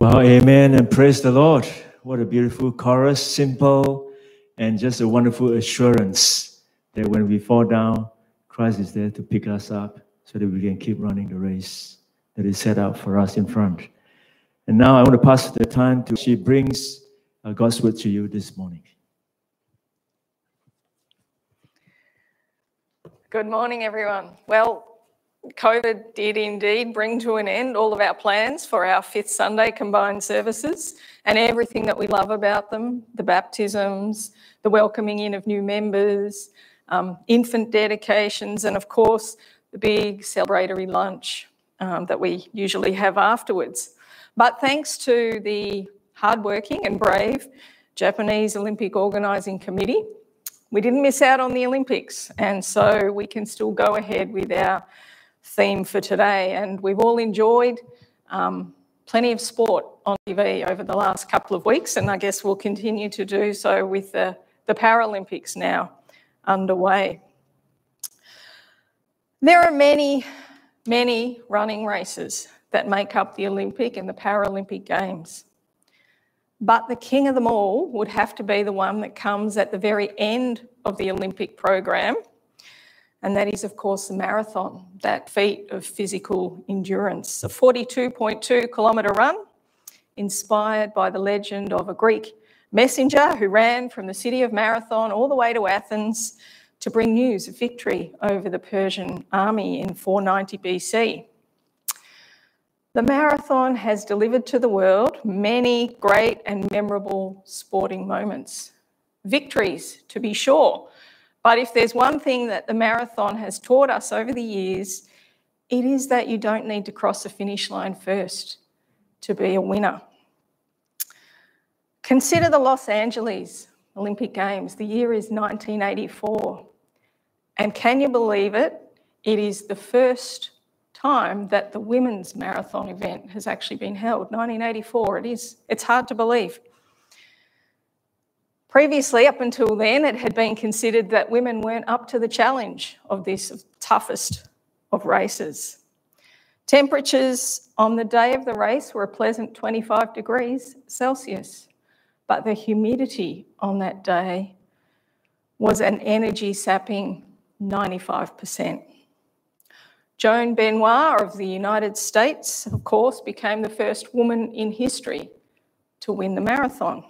Well, amen and praise the Lord. What a beautiful chorus, simple, and just a wonderful assurance that when we fall down, Christ is there to pick us up so that we can keep running the race that is set out for us in front. And now I want to pass the time to she brings God's word to you this morning. Good morning, everyone. Well, COVID did indeed bring to an end all of our plans for our 5th Sunday combined services and everything that we love about them, the baptisms, the welcoming in of new members, infant dedications, and of course, the big celebratory lunch that we usually have afterwards. But thanks to the hardworking and brave Japanese Olympic Organising Committee, we didn't miss out on the Olympics, and so we can still go ahead with our theme for today, and we've all enjoyed plenty of sport on TV over the last couple of weeks, and I guess we'll continue to do so with the Paralympics now underway. There are many, many running races that make up the Olympic and the Paralympic Games, but the king of them all would have to be the one that comes at the very end of the Olympic program, and that is, of course, the marathon, that feat of physical endurance, a 42.2-kilometre run inspired by the legend of a Greek messenger who ran from the city of Marathon all the way to Athens to bring news of victory over the Persian army in 490 BC. The marathon has delivered to the world many great and memorable sporting moments, victories to be sure, but if there's one thing that the marathon has taught us over the years, it is that you don't need to cross the finish line first to be a winner. Consider the Los Angeles Olympic Games. The year is 1984. And can you believe it? It is the first time that the women's marathon event has actually been held. 1984 it is. It's hard to believe. Previously, up until then, it had been considered that women weren't up to the challenge of this toughest of races. Temperatures on the day of the race were a pleasant 25 degrees Celsius, but the humidity on that day was an energy-sapping 95%. Joan Benoit of the United States, of course, became the first woman in history to win the marathon.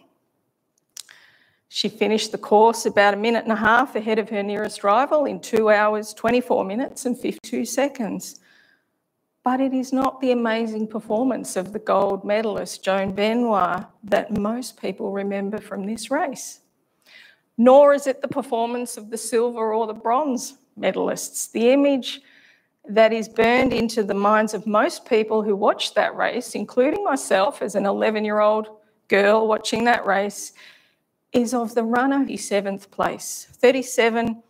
She finished the course about 1.5 minutes ahead of her nearest rival in 2 hours, 24 minutes and 52 seconds. But it is not the amazing performance of the gold medalist Joan Benoit that most people remember from this race. Nor is it the performance of the silver or the bronze medalists. The image that is burned into the minds of most people who watched that race, including myself as an 11-year-old girl watching that race, is of the runner in 7th place, 37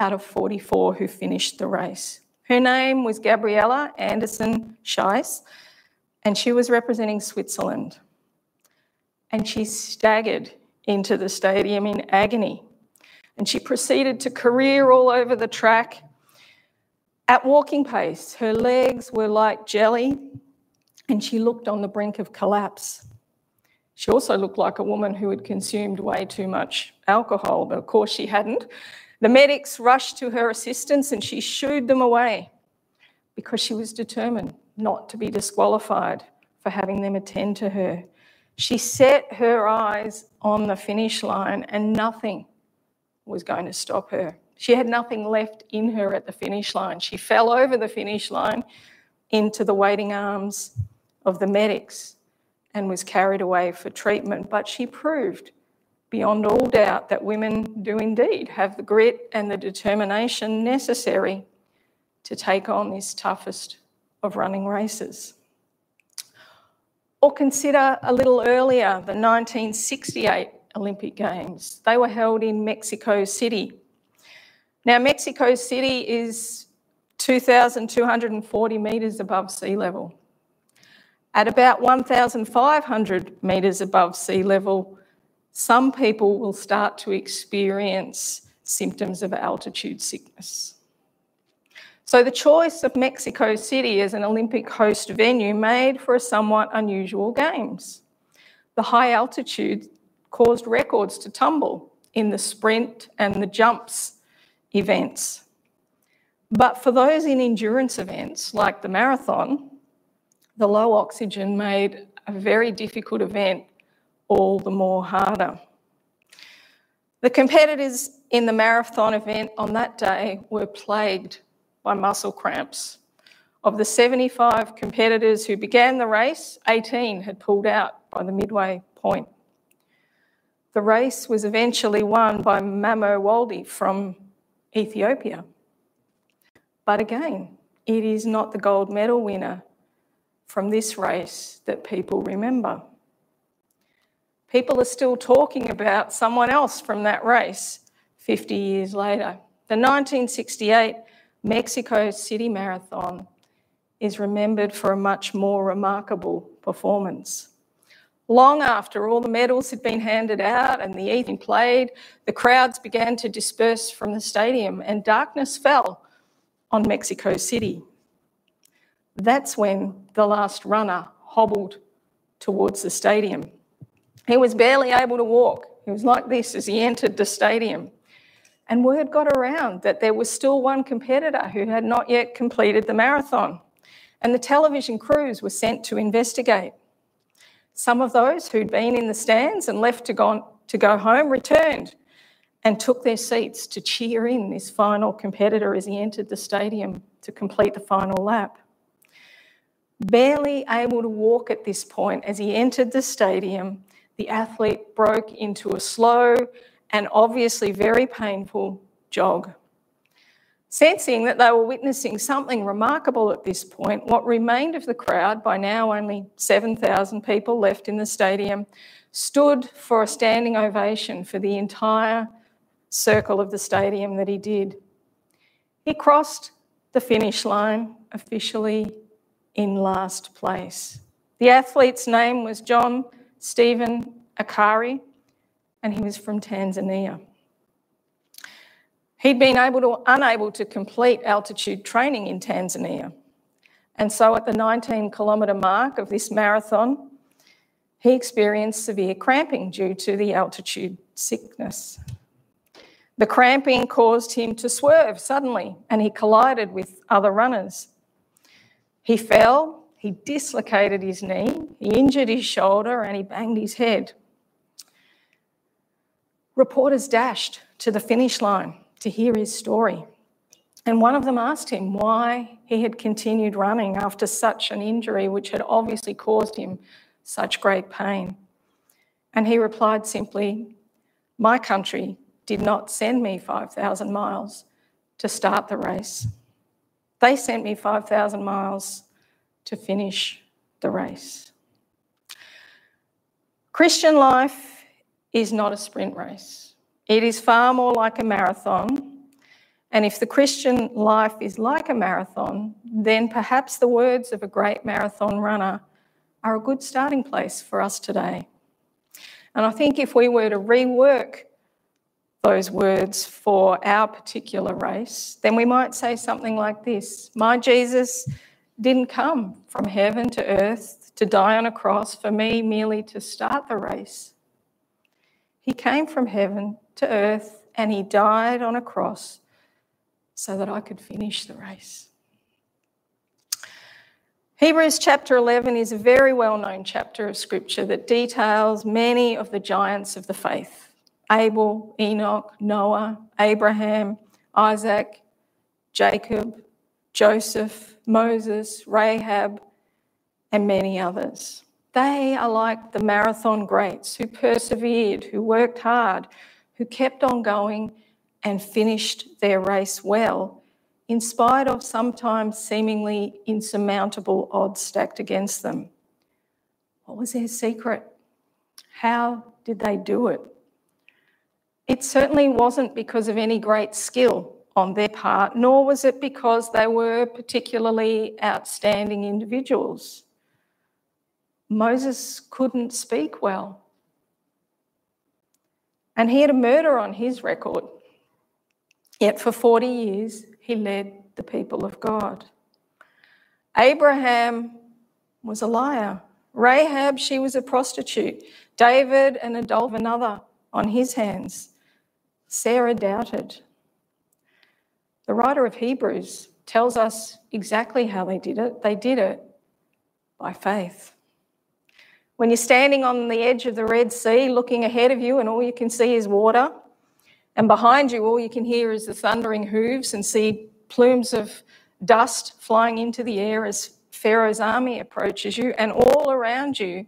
out of 44 who finished the race. Her name was Gabriella Andersen Scheiss, and she was representing Switzerland. And she staggered into the stadium in agony, and she proceeded to career all over the track at walking pace. Her legs were like jelly, and she looked on the brink of collapse. She also looked like a woman who had consumed way too much alcohol, but of course she hadn't. The medics rushed to her assistance and she shooed them away because she was determined not to be disqualified for having them attend to her. She set her eyes on the finish line and nothing was going to stop her. She had nothing left in her at the finish line. She fell over the finish line into the waiting arms of the medics and was carried away for treatment, but she proved beyond all doubt that women do indeed have the grit and the determination necessary to take on this toughest of running races. Or consider a little earlier, the 1968 Olympic Games. They were held in Mexico City. Now, Mexico City is 2,240 metres above sea level. At about 1,500 metres above sea level, some people will start to experience symptoms of altitude sickness. So the choice of Mexico City as an Olympic host venue made for a somewhat unusual games. The high altitude caused records to tumble in the sprint and the jumps events. But for those in endurance events, like the marathon, the low oxygen made a very difficult event all the more harder. The competitors in the marathon event on that day were plagued by muscle cramps. Of the 75 competitors who began the race, 18 had pulled out by the midway point. The race was eventually won by Mamo Wolde from Ethiopia. But again, it is not the gold medal winner from this race that people remember. People are still talking about someone else from that race 50 years later. The 1968 Mexico City Marathon is remembered for a much more remarkable performance. Long after all the medals had been handed out and the evening played, the crowds began to disperse from the stadium and darkness fell on Mexico City. That's when the last runner hobbled towards the stadium. He was barely able to walk. He was like this as he entered the stadium. And word got around that there was still one competitor who had not yet completed the marathon. And the television crews were sent to investigate. Some of those who'd been in the stands and left to go home returned and took their seats to cheer in this final competitor as he entered the stadium to complete the final lap. Barely able to walk at this point, as he entered the stadium, the athlete broke into a slow and obviously very painful jog. Sensing that they were witnessing something remarkable at this point, what remained of the crowd, by now only 7,000 people left in the stadium, stood for a standing ovation for the entire circle of the stadium that he did. He crossed the finish line officially in last place. The athlete's name was John Stephen Akari, and he was from Tanzania. He'd been unable to complete altitude training in Tanzania. And so at the 19-kilometre mark of this marathon, he experienced severe cramping due to the altitude sickness. The cramping caused him to swerve suddenly, and he collided with other runners. He fell, he dislocated his knee, he injured his shoulder, and he banged his head. Reporters dashed to the finish line to hear his story. And one of them asked him why he had continued running after such an injury, which had obviously caused him such great pain. And he replied simply, "My country did not send me 5,000 miles to start the race. They sent me 5,000 miles to finish the race." Christian life is not a sprint race. It is far more like a marathon, and if the Christian life is like a marathon, then perhaps the words of a great marathon runner are a good starting place for us today. And I think if we were to rework those words for our particular race, then we might say something like this: my Jesus didn't come from heaven to earth to die on a cross for me merely to start the race. He came from heaven to earth and he died on a cross so that I could finish the race. Hebrews chapter 11 is a very well-known chapter of Scripture that details many of the giants of the faith: Abel, Enoch, Noah, Abraham, Isaac, Jacob, Joseph, Moses, Rahab, and many others. They are like the marathon greats who persevered, who worked hard, who kept on going and finished their race well, in spite of sometimes seemingly insurmountable odds stacked against them. What was their secret? How did they do it? It certainly wasn't because of any great skill on their part, nor was it because they were particularly outstanding individuals. Moses couldn't speak well, and he had a murder on his record. Yet for 40 years, he led the people of God. Abraham was a liar. Rahab, she was a prostitute. David, an adulterer, another on his hands. Sarah doubted. The writer of Hebrews tells us exactly how they did it. They did it by faith. When you're standing on the edge of the Red Sea, looking ahead of you and all you can see is water, and behind you all you can hear is the thundering hooves and see plumes of dust flying into the air as Pharaoh's army approaches you, and all around you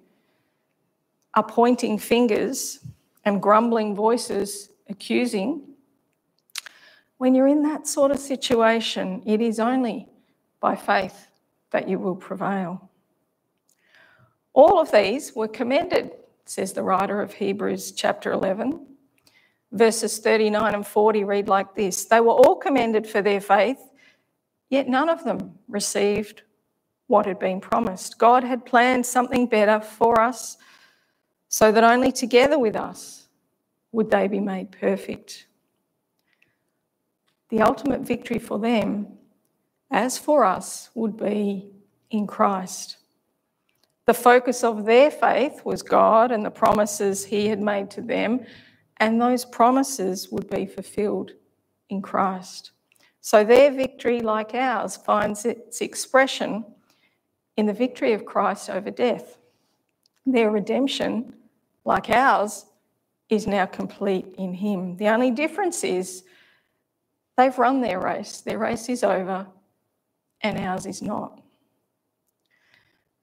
are pointing fingers and grumbling voices accusing. When you're in that sort of situation, it is only by faith that you will prevail. All of these were commended, says the writer of Hebrews chapter 11. Verses 39 and 40 read like this: they were all commended for their faith, yet none of them received what had been promised. God had planned something better for us, so that only together with us would they be made perfect. The ultimate victory for them, as for us, would be in Christ. The focus of their faith was God and the promises he had made to them, and those promises would be fulfilled in Christ. So their victory, like ours, finds its expression in the victory of Christ over death. Their redemption, like ours, is now complete in him. The only difference is they've run their race. Their race is over and ours is not.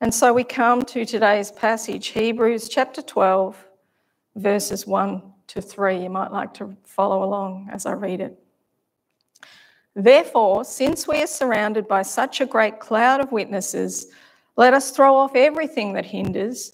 And so we come to today's passage, Hebrews chapter 12, verses 1 to 3. You might like to follow along as I read it. Therefore, since we are surrounded by such a great cloud of witnesses, let us throw off everything that hinders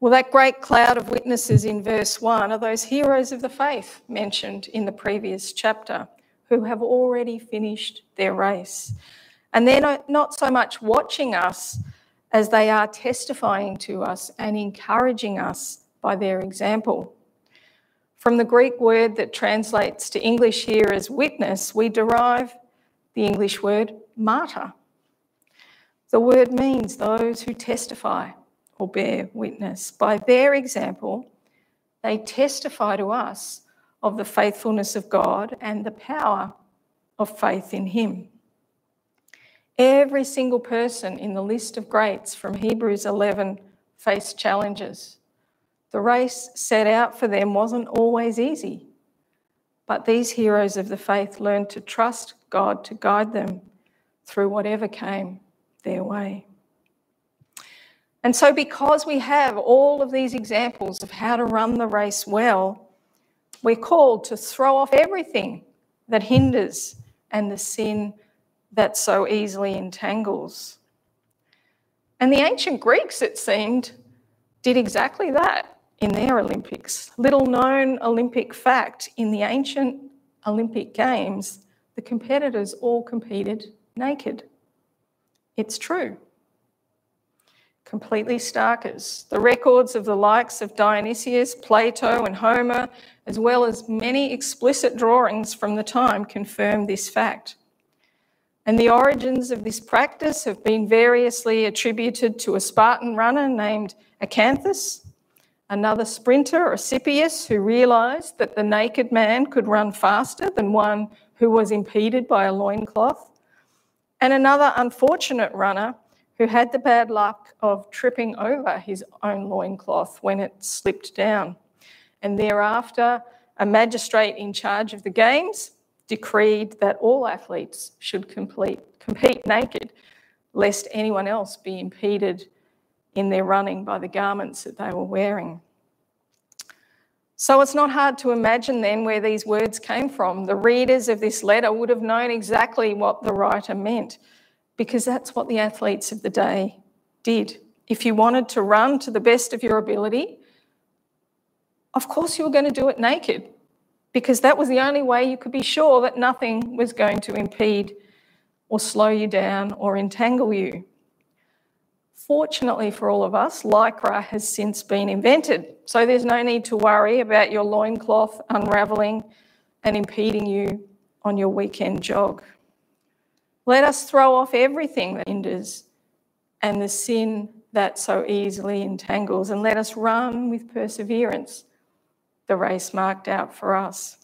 Well, that great cloud of witnesses in verse 1 are those heroes of the faith mentioned in the previous chapter who have already finished their race. And they're not so much watching us as they are testifying to us and encouraging us by their example. From the Greek word that translates to English here as witness, we derive the English word martyr. The word means those who testify or bear witness. By their example, they testify to us of the faithfulness of God and the power of faith in him. Every single person in the list of greats from Hebrews 11 faced challenges. The race set out for them wasn't always easy, but these heroes of the faith learned to trust God to guide them through whatever came their way. And so because we have all of these examples of how to run the race well, we're called to throw off everything that hinders and the sin that so easily entangles. And the ancient Greeks, it seemed, did exactly that in their Olympics. Little known Olympic fact, in the ancient Olympic Games, the competitors all competed naked. It's true. Completely starkers. The records of the likes of Dionysius, Plato and Homer, as well as many explicit drawings from the time, confirm this fact. And the origins of this practice have been variously attributed to a Spartan runner named Acanthus, another sprinter, Orsippus, who realised that the naked man could run faster than one who was impeded by a loincloth, and another unfortunate runner who had the bad luck of tripping over his own loincloth when it slipped down. And thereafter, a magistrate in charge of the games decreed that all athletes should compete naked, lest anyone else be impeded in their running by the garments that they were wearing. So it's not hard to imagine then where these words came from. The readers of this letter would have known exactly what the writer meant, because that's what the athletes of the day did. If you wanted to run to the best of your ability, of course you were going to do it naked, because that was the only way you could be sure that nothing was going to impede or slow you down or entangle you. Fortunately for all of us, lycra has since been invented, so there's no need to worry about your loincloth unravelling and impeding you on your weekend jog. Let us throw off everything that hinders and the sin that so easily entangles, and let us run with perseverance the race marked out for us.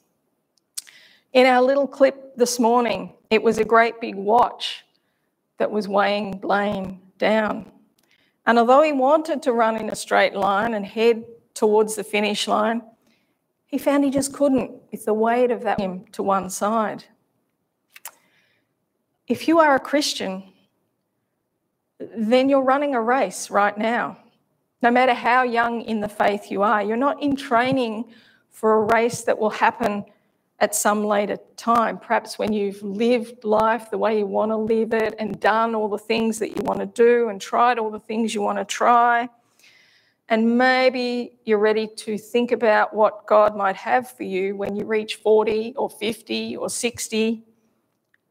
In our little clip this morning, it was a great big watch that was weighing Blaine down. And although he wanted to run in a straight line and head towards the finish line, he found he just couldn't with the weight of that him to one side. If you are a Christian, then you're running a race right now. No matter how young in the faith you are, you're not in training for a race that will happen at some later time, perhaps when you've lived life the way you want to live it and done all the things that you want to do and tried all the things you want to try. And maybe you're ready to think about what God might have for you when you reach 40 or 50 or 60.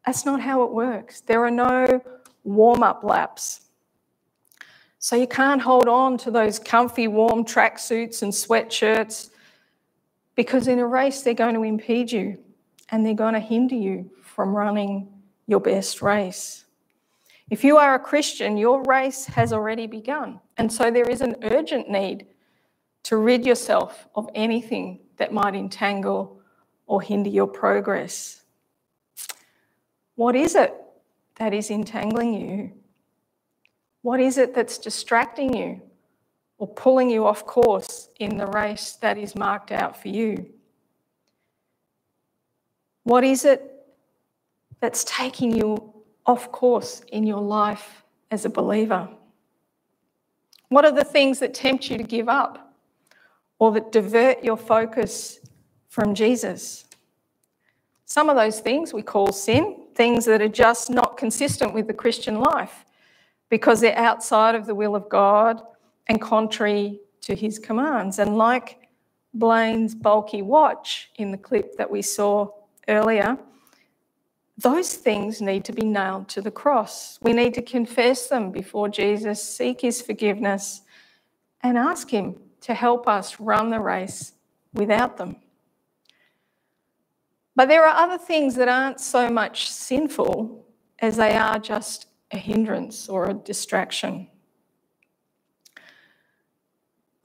That's not how it works. There are no warm-up laps. So you can't hold on to those comfy warm tracksuits and sweatshirts, because in a race they're going to impede you and they're going to hinder you from running your best race. If you are a Christian, your race has already begun, and so there is an urgent need to rid yourself of anything that might entangle or hinder your progress. What is it that is entangling you? What is it that's distracting you or pulling you off course in the race that is marked out for you? What is it that's taking you off course in your life as a believer? What are the things that tempt you to give up or that divert your focus from Jesus? Some of those things we call sin, things that are just not consistent with the Christian life, because they're outside of the will of God and contrary to his commands. And like Blaine's bulky watch in the clip that we saw earlier, those things need to be nailed to the cross. We need to confess them before Jesus, seek his forgiveness, and ask him to help us run the race without them. But there are other things that aren't so much sinful as they are just a hindrance or a distraction.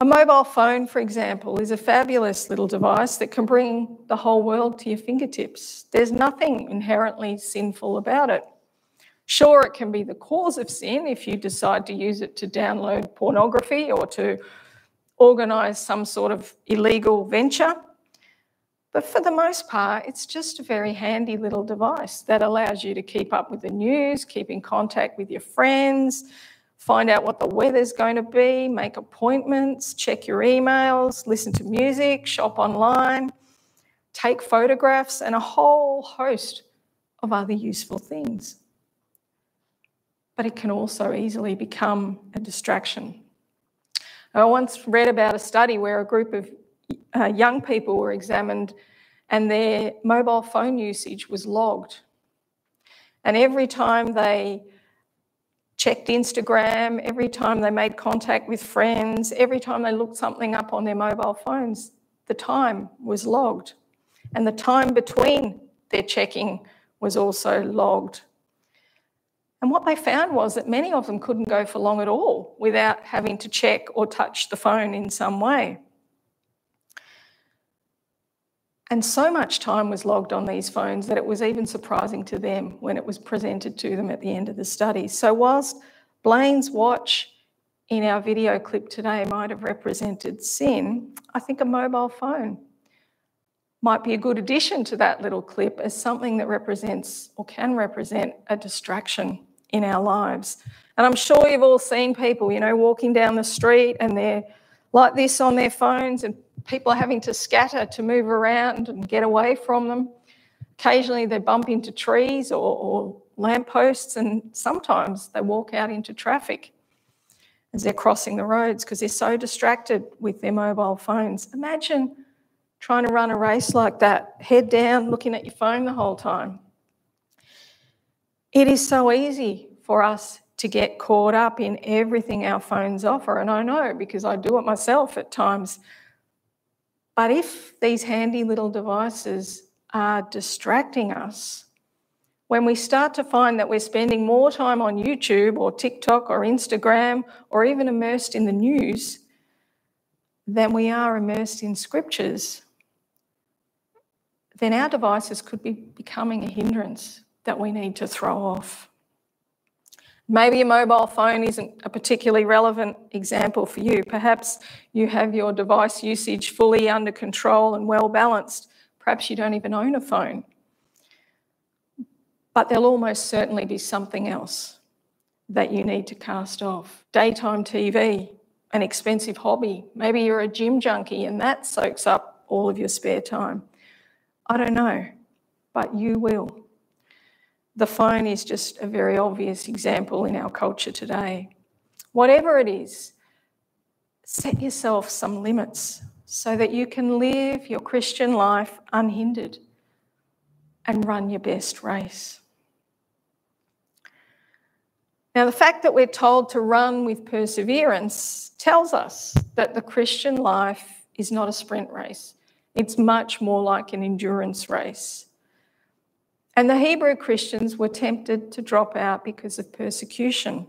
A mobile phone, for example, is a fabulous little device that can bring the whole world to your fingertips. There's nothing inherently sinful about it. Sure, it can be the cause of sin if you decide to use it to download pornography or to organise some sort of illegal venture. But for the most part, it's just a very handy little device that allows you to keep up with the news, keep in contact with your friends, find out what the weather's going to be, make appointments, check your emails, listen to music, shop online, take photographs, and a whole host of other useful things. But it can also easily become a distraction. I once read about a study where a group of young people were examined and their mobile phone usage was logged. And every time they checked Instagram, every time they made contact with friends, every time they looked something up on their mobile phones, the time was logged. And the time between their checking was also logged. And what they found was that many of them couldn't go for long at all without having to check or touch the phone in some way. And so much time was logged on these phones that it was even surprising to them when it was presented to them at the end of the study. So whilst Blaine's watch in our video clip today might have represented sin, I think a mobile phone might be a good addition to that little clip as something that represents or can represent a distraction in our lives. And I'm sure you've all seen people, walking down the street and they're like this on their phones, and people are having to scatter to move around and get away from them. Occasionally they bump into trees or lampposts, and sometimes they walk out into traffic as they're crossing the roads because they're so distracted with their mobile phones. Imagine trying to run a race like that, head down, looking at your phone the whole time. It is so easy for us to get caught up in everything our phones offer, and I know because I do it myself at times. But if these handy little devices are distracting us, when we start to find that we're spending more time on YouTube or TikTok or Instagram or even immersed in the news than we are immersed in scriptures, then our devices could be becoming a hindrance that we need to throw off. Maybe a mobile phone isn't a particularly relevant example for you. Perhaps you have your device usage fully under control and well balanced. Perhaps you don't even own a phone. But there'll almost certainly be something else that you need to cast off. Daytime TV, an expensive hobby. Maybe you're a gym junkie and that soaks up all of your spare time. I don't know, but you will. The phone is just a very obvious example in our culture today. Whatever it is, set yourself some limits so that you can live your Christian life unhindered and run your best race. Now, the fact that we're told to run with perseverance tells us that the Christian life is not a sprint race. It's much more like an endurance race. And the Hebrew Christians were tempted to drop out because of persecution.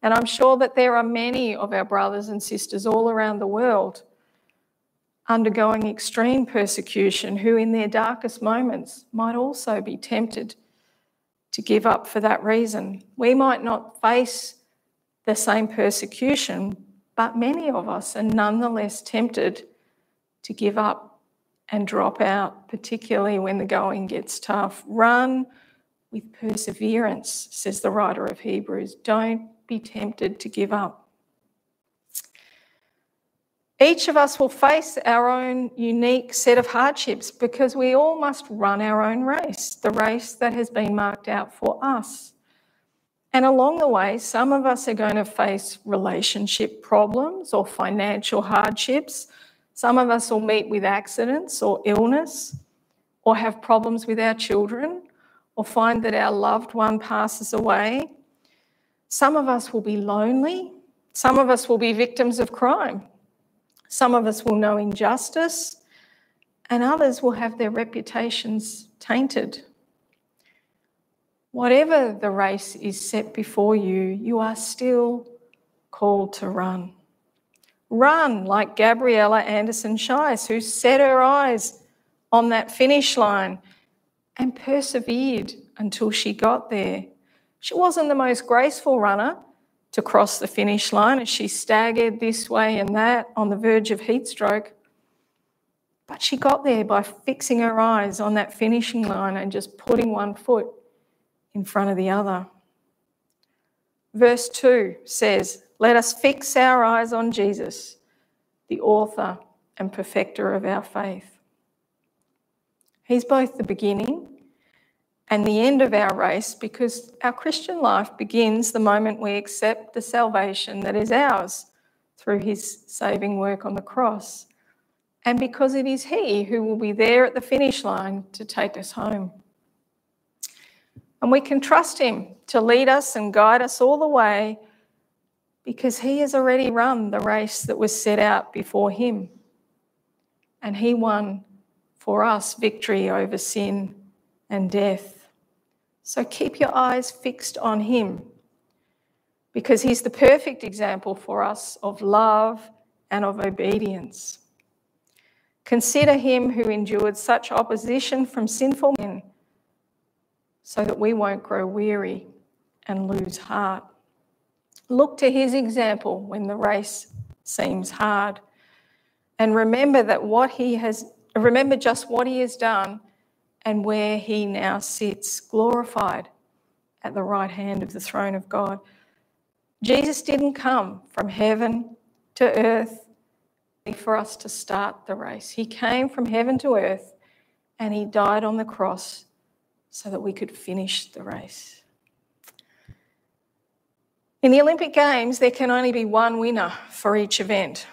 And I'm sure that there are many of our brothers and sisters all around the world undergoing extreme persecution who in their darkest moments might also be tempted to give up for that reason. We might not face the same persecution, but many of us are nonetheless tempted to give up and drop out, particularly when the going gets tough. Run with perseverance, says the writer of Hebrews. Don't be tempted to give up. Each of us will face our own unique set of hardships because we all must run our own race, the race that has been marked out for us. And along the way, some of us are going to face relationship problems or financial hardships. Some of us will meet with accidents or illness or have problems with our children or find that our loved one passes away. Some of us will be lonely. Some of us will be victims of crime. Some of us will know injustice, and others will have their reputations tainted. Whatever the race is set before you, you are still called to run. Run like Gabriella Andersen Scheiss, who set her eyes on that finish line and persevered until she got there. She wasn't the most graceful runner to cross the finish line as she staggered this way and that on the verge of heat stroke, but she got there by fixing her eyes on that finishing line and just putting one foot in front of the other. Verse 2 says, "Let us fix our eyes on Jesus, the author and perfecter of our faith." He's both the beginning and the end of our race, because our Christian life begins the moment we accept the salvation that is ours through his saving work on the cross, and because it is he who will be there at the finish line to take us home. And we can trust him to lead us and guide us all the way, because he has already run the race that was set out before him. And he won for us victory over sin and death. So keep your eyes fixed on him, because he's the perfect example for us of love and of obedience. Consider him who endured such opposition from sinful men, so that we won't grow weary and lose heart. Look to his example when the race seems hard, and remember just what he has done and where he now sits, glorified at the right hand of the throne of God. Jesus didn't come from heaven to earth for us to start the race. He came from heaven to earth and he died on the cross so that we could finish the race. In the Olympic Games, there can only be one winner for each event.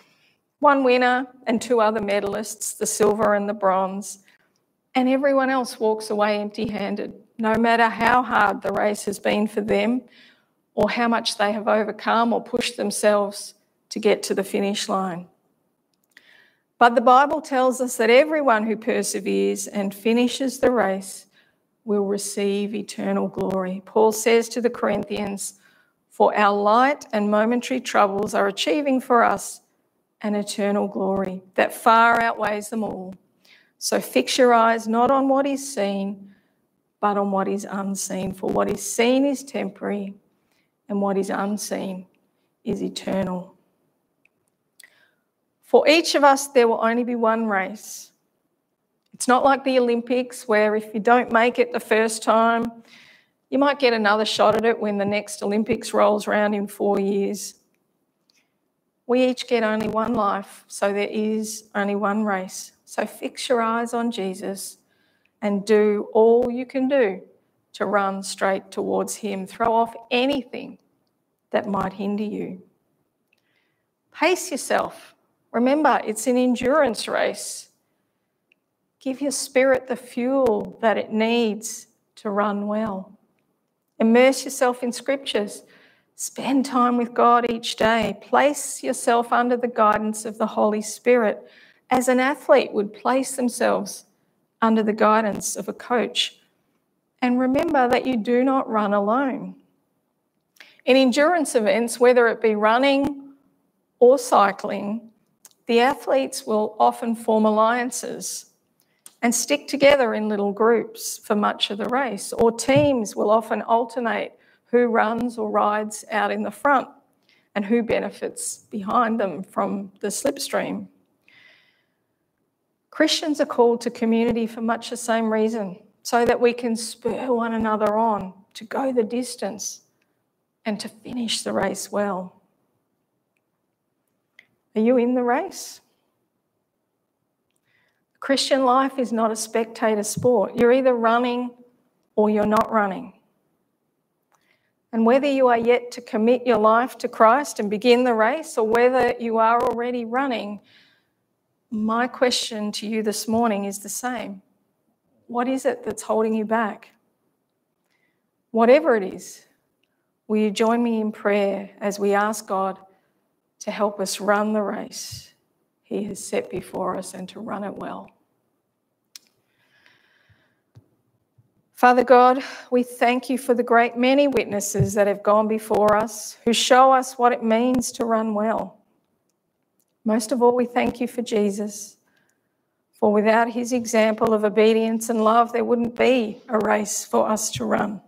One winner and two other medalists, the silver and the bronze, and everyone else walks away empty-handed, no matter how hard the race has been for them or how much they have overcome or pushed themselves to get to the finish line. But the Bible tells us that everyone who perseveres and finishes the race will receive eternal glory. Paul says to the Corinthians, "For our light and momentary troubles are achieving for us an eternal glory that far outweighs them all. So fix your eyes not on what is seen, but on what is unseen. For what is seen is temporary, and what is unseen is eternal." For each of us, there will only be one race. It's not like the Olympics, where if you don't make it the first time, you might get another shot at it when the next Olympics rolls around in 4 years. We each get only one life, so there is only one race. So fix your eyes on Jesus and do all you can do to run straight towards him. Throw off anything that might hinder you. Pace yourself. Remember, it's an endurance race. Give your spirit the fuel that it needs to run well. Immerse yourself in scriptures. Spend time with God each day. Place yourself under the guidance of the Holy Spirit, as an athlete would place themselves under the guidance of a coach. And remember that you do not run alone. In endurance events, whether it be running or cycling, the athletes will often form alliances and stick together in little groups for much of the race, or teams will often alternate who runs or rides out in the front and who benefits behind them from the slipstream. Christians are called to community for much the same reason, so that we can spur one another on to go the distance and to finish the race well. Are you in the race? Christian life is not a spectator sport. You're either running or you're not running. And whether you are yet to commit your life to Christ and begin the race, or whether you are already running, my question to you this morning is the same. What is it that's holding you back? Whatever it is, will you join me in prayer as we ask God to help us run the race he has set before us and to run it well. Father God, we thank you for the great many witnesses that have gone before us, who show us what it means to run well. Most of all, we thank you for Jesus, for without his example of obedience and love, there wouldn't be a race for us to run.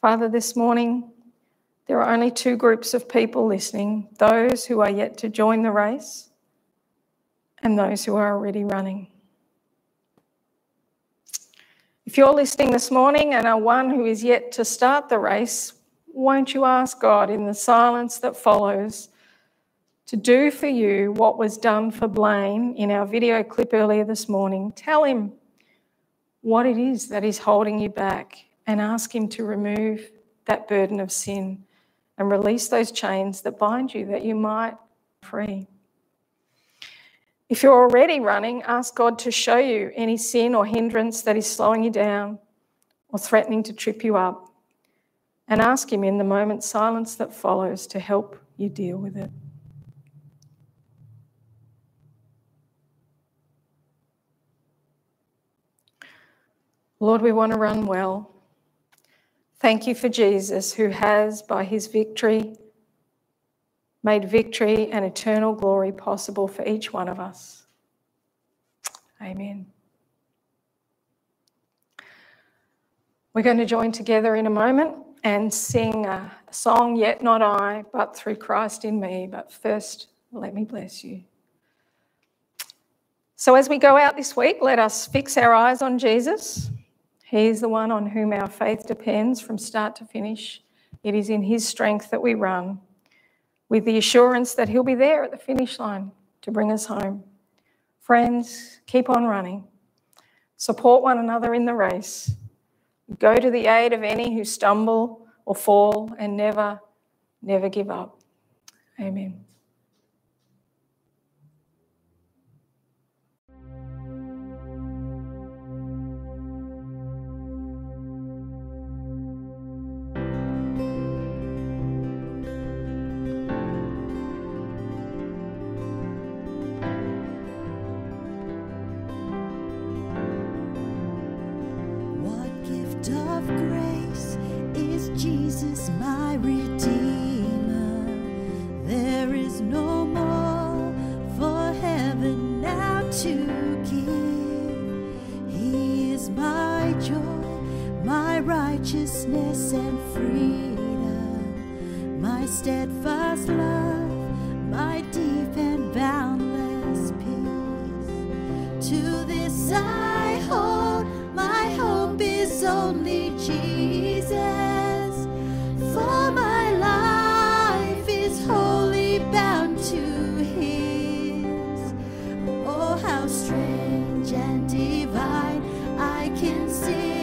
Father, this morning, there are only two groups of people listening, those who are yet to join the race and those who are already running. If you're listening this morning and are one who is yet to start the race, won't you ask God in the silence that follows to do for you what was done for Blaine in our video clip earlier this morning? Tell him what it is that is holding you back and ask him to remove that burden of sin and release those chains that bind you, that you might be free. If you're already running, ask God to show you any sin or hindrance that is slowing you down or threatening to trip you up, and ask him in the moment silence that follows to help you deal with it. Lord, we want to run well. Thank you for Jesus, who has, by his victory, made victory and eternal glory possible for each one of us. Amen. We're going to join together in a moment and sing a song, Yet Not I, but Through Christ in Me. But first, let me bless you. So as we go out this week, let us fix our eyes on Jesus. He is the one on whom our faith depends from start to finish. It is in his strength that we run, with the assurance that he'll be there at the finish line to bring us home. Friends, keep on running. Support one another in the race. Go to the aid of any who stumble or fall, and never, never give up. Amen. Righteousness and freedom, my steadfast love, my deep and boundless peace. To this I hold, my hope is only Jesus, for my life is wholly bound to His. Oh, how strange and divine, I can see.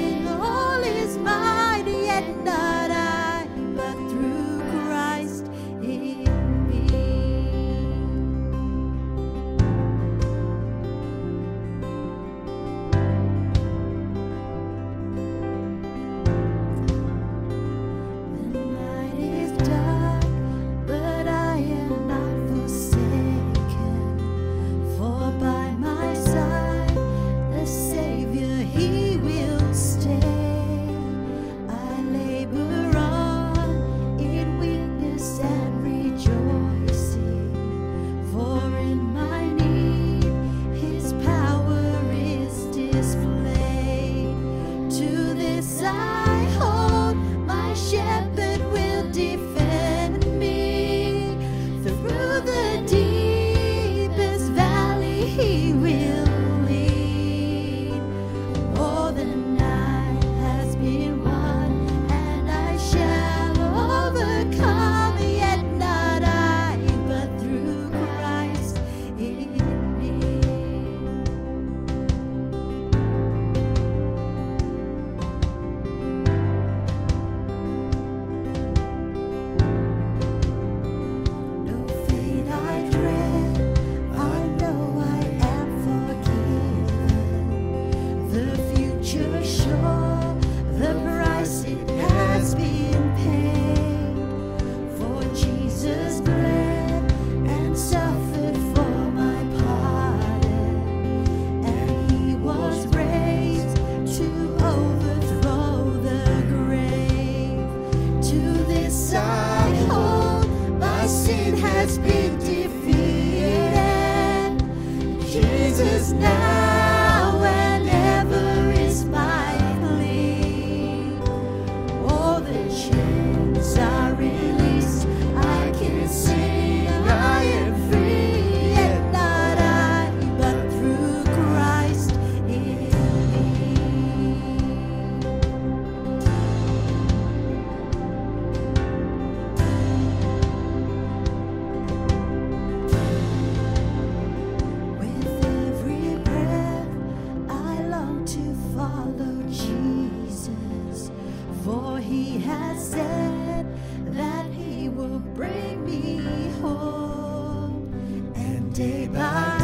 Day by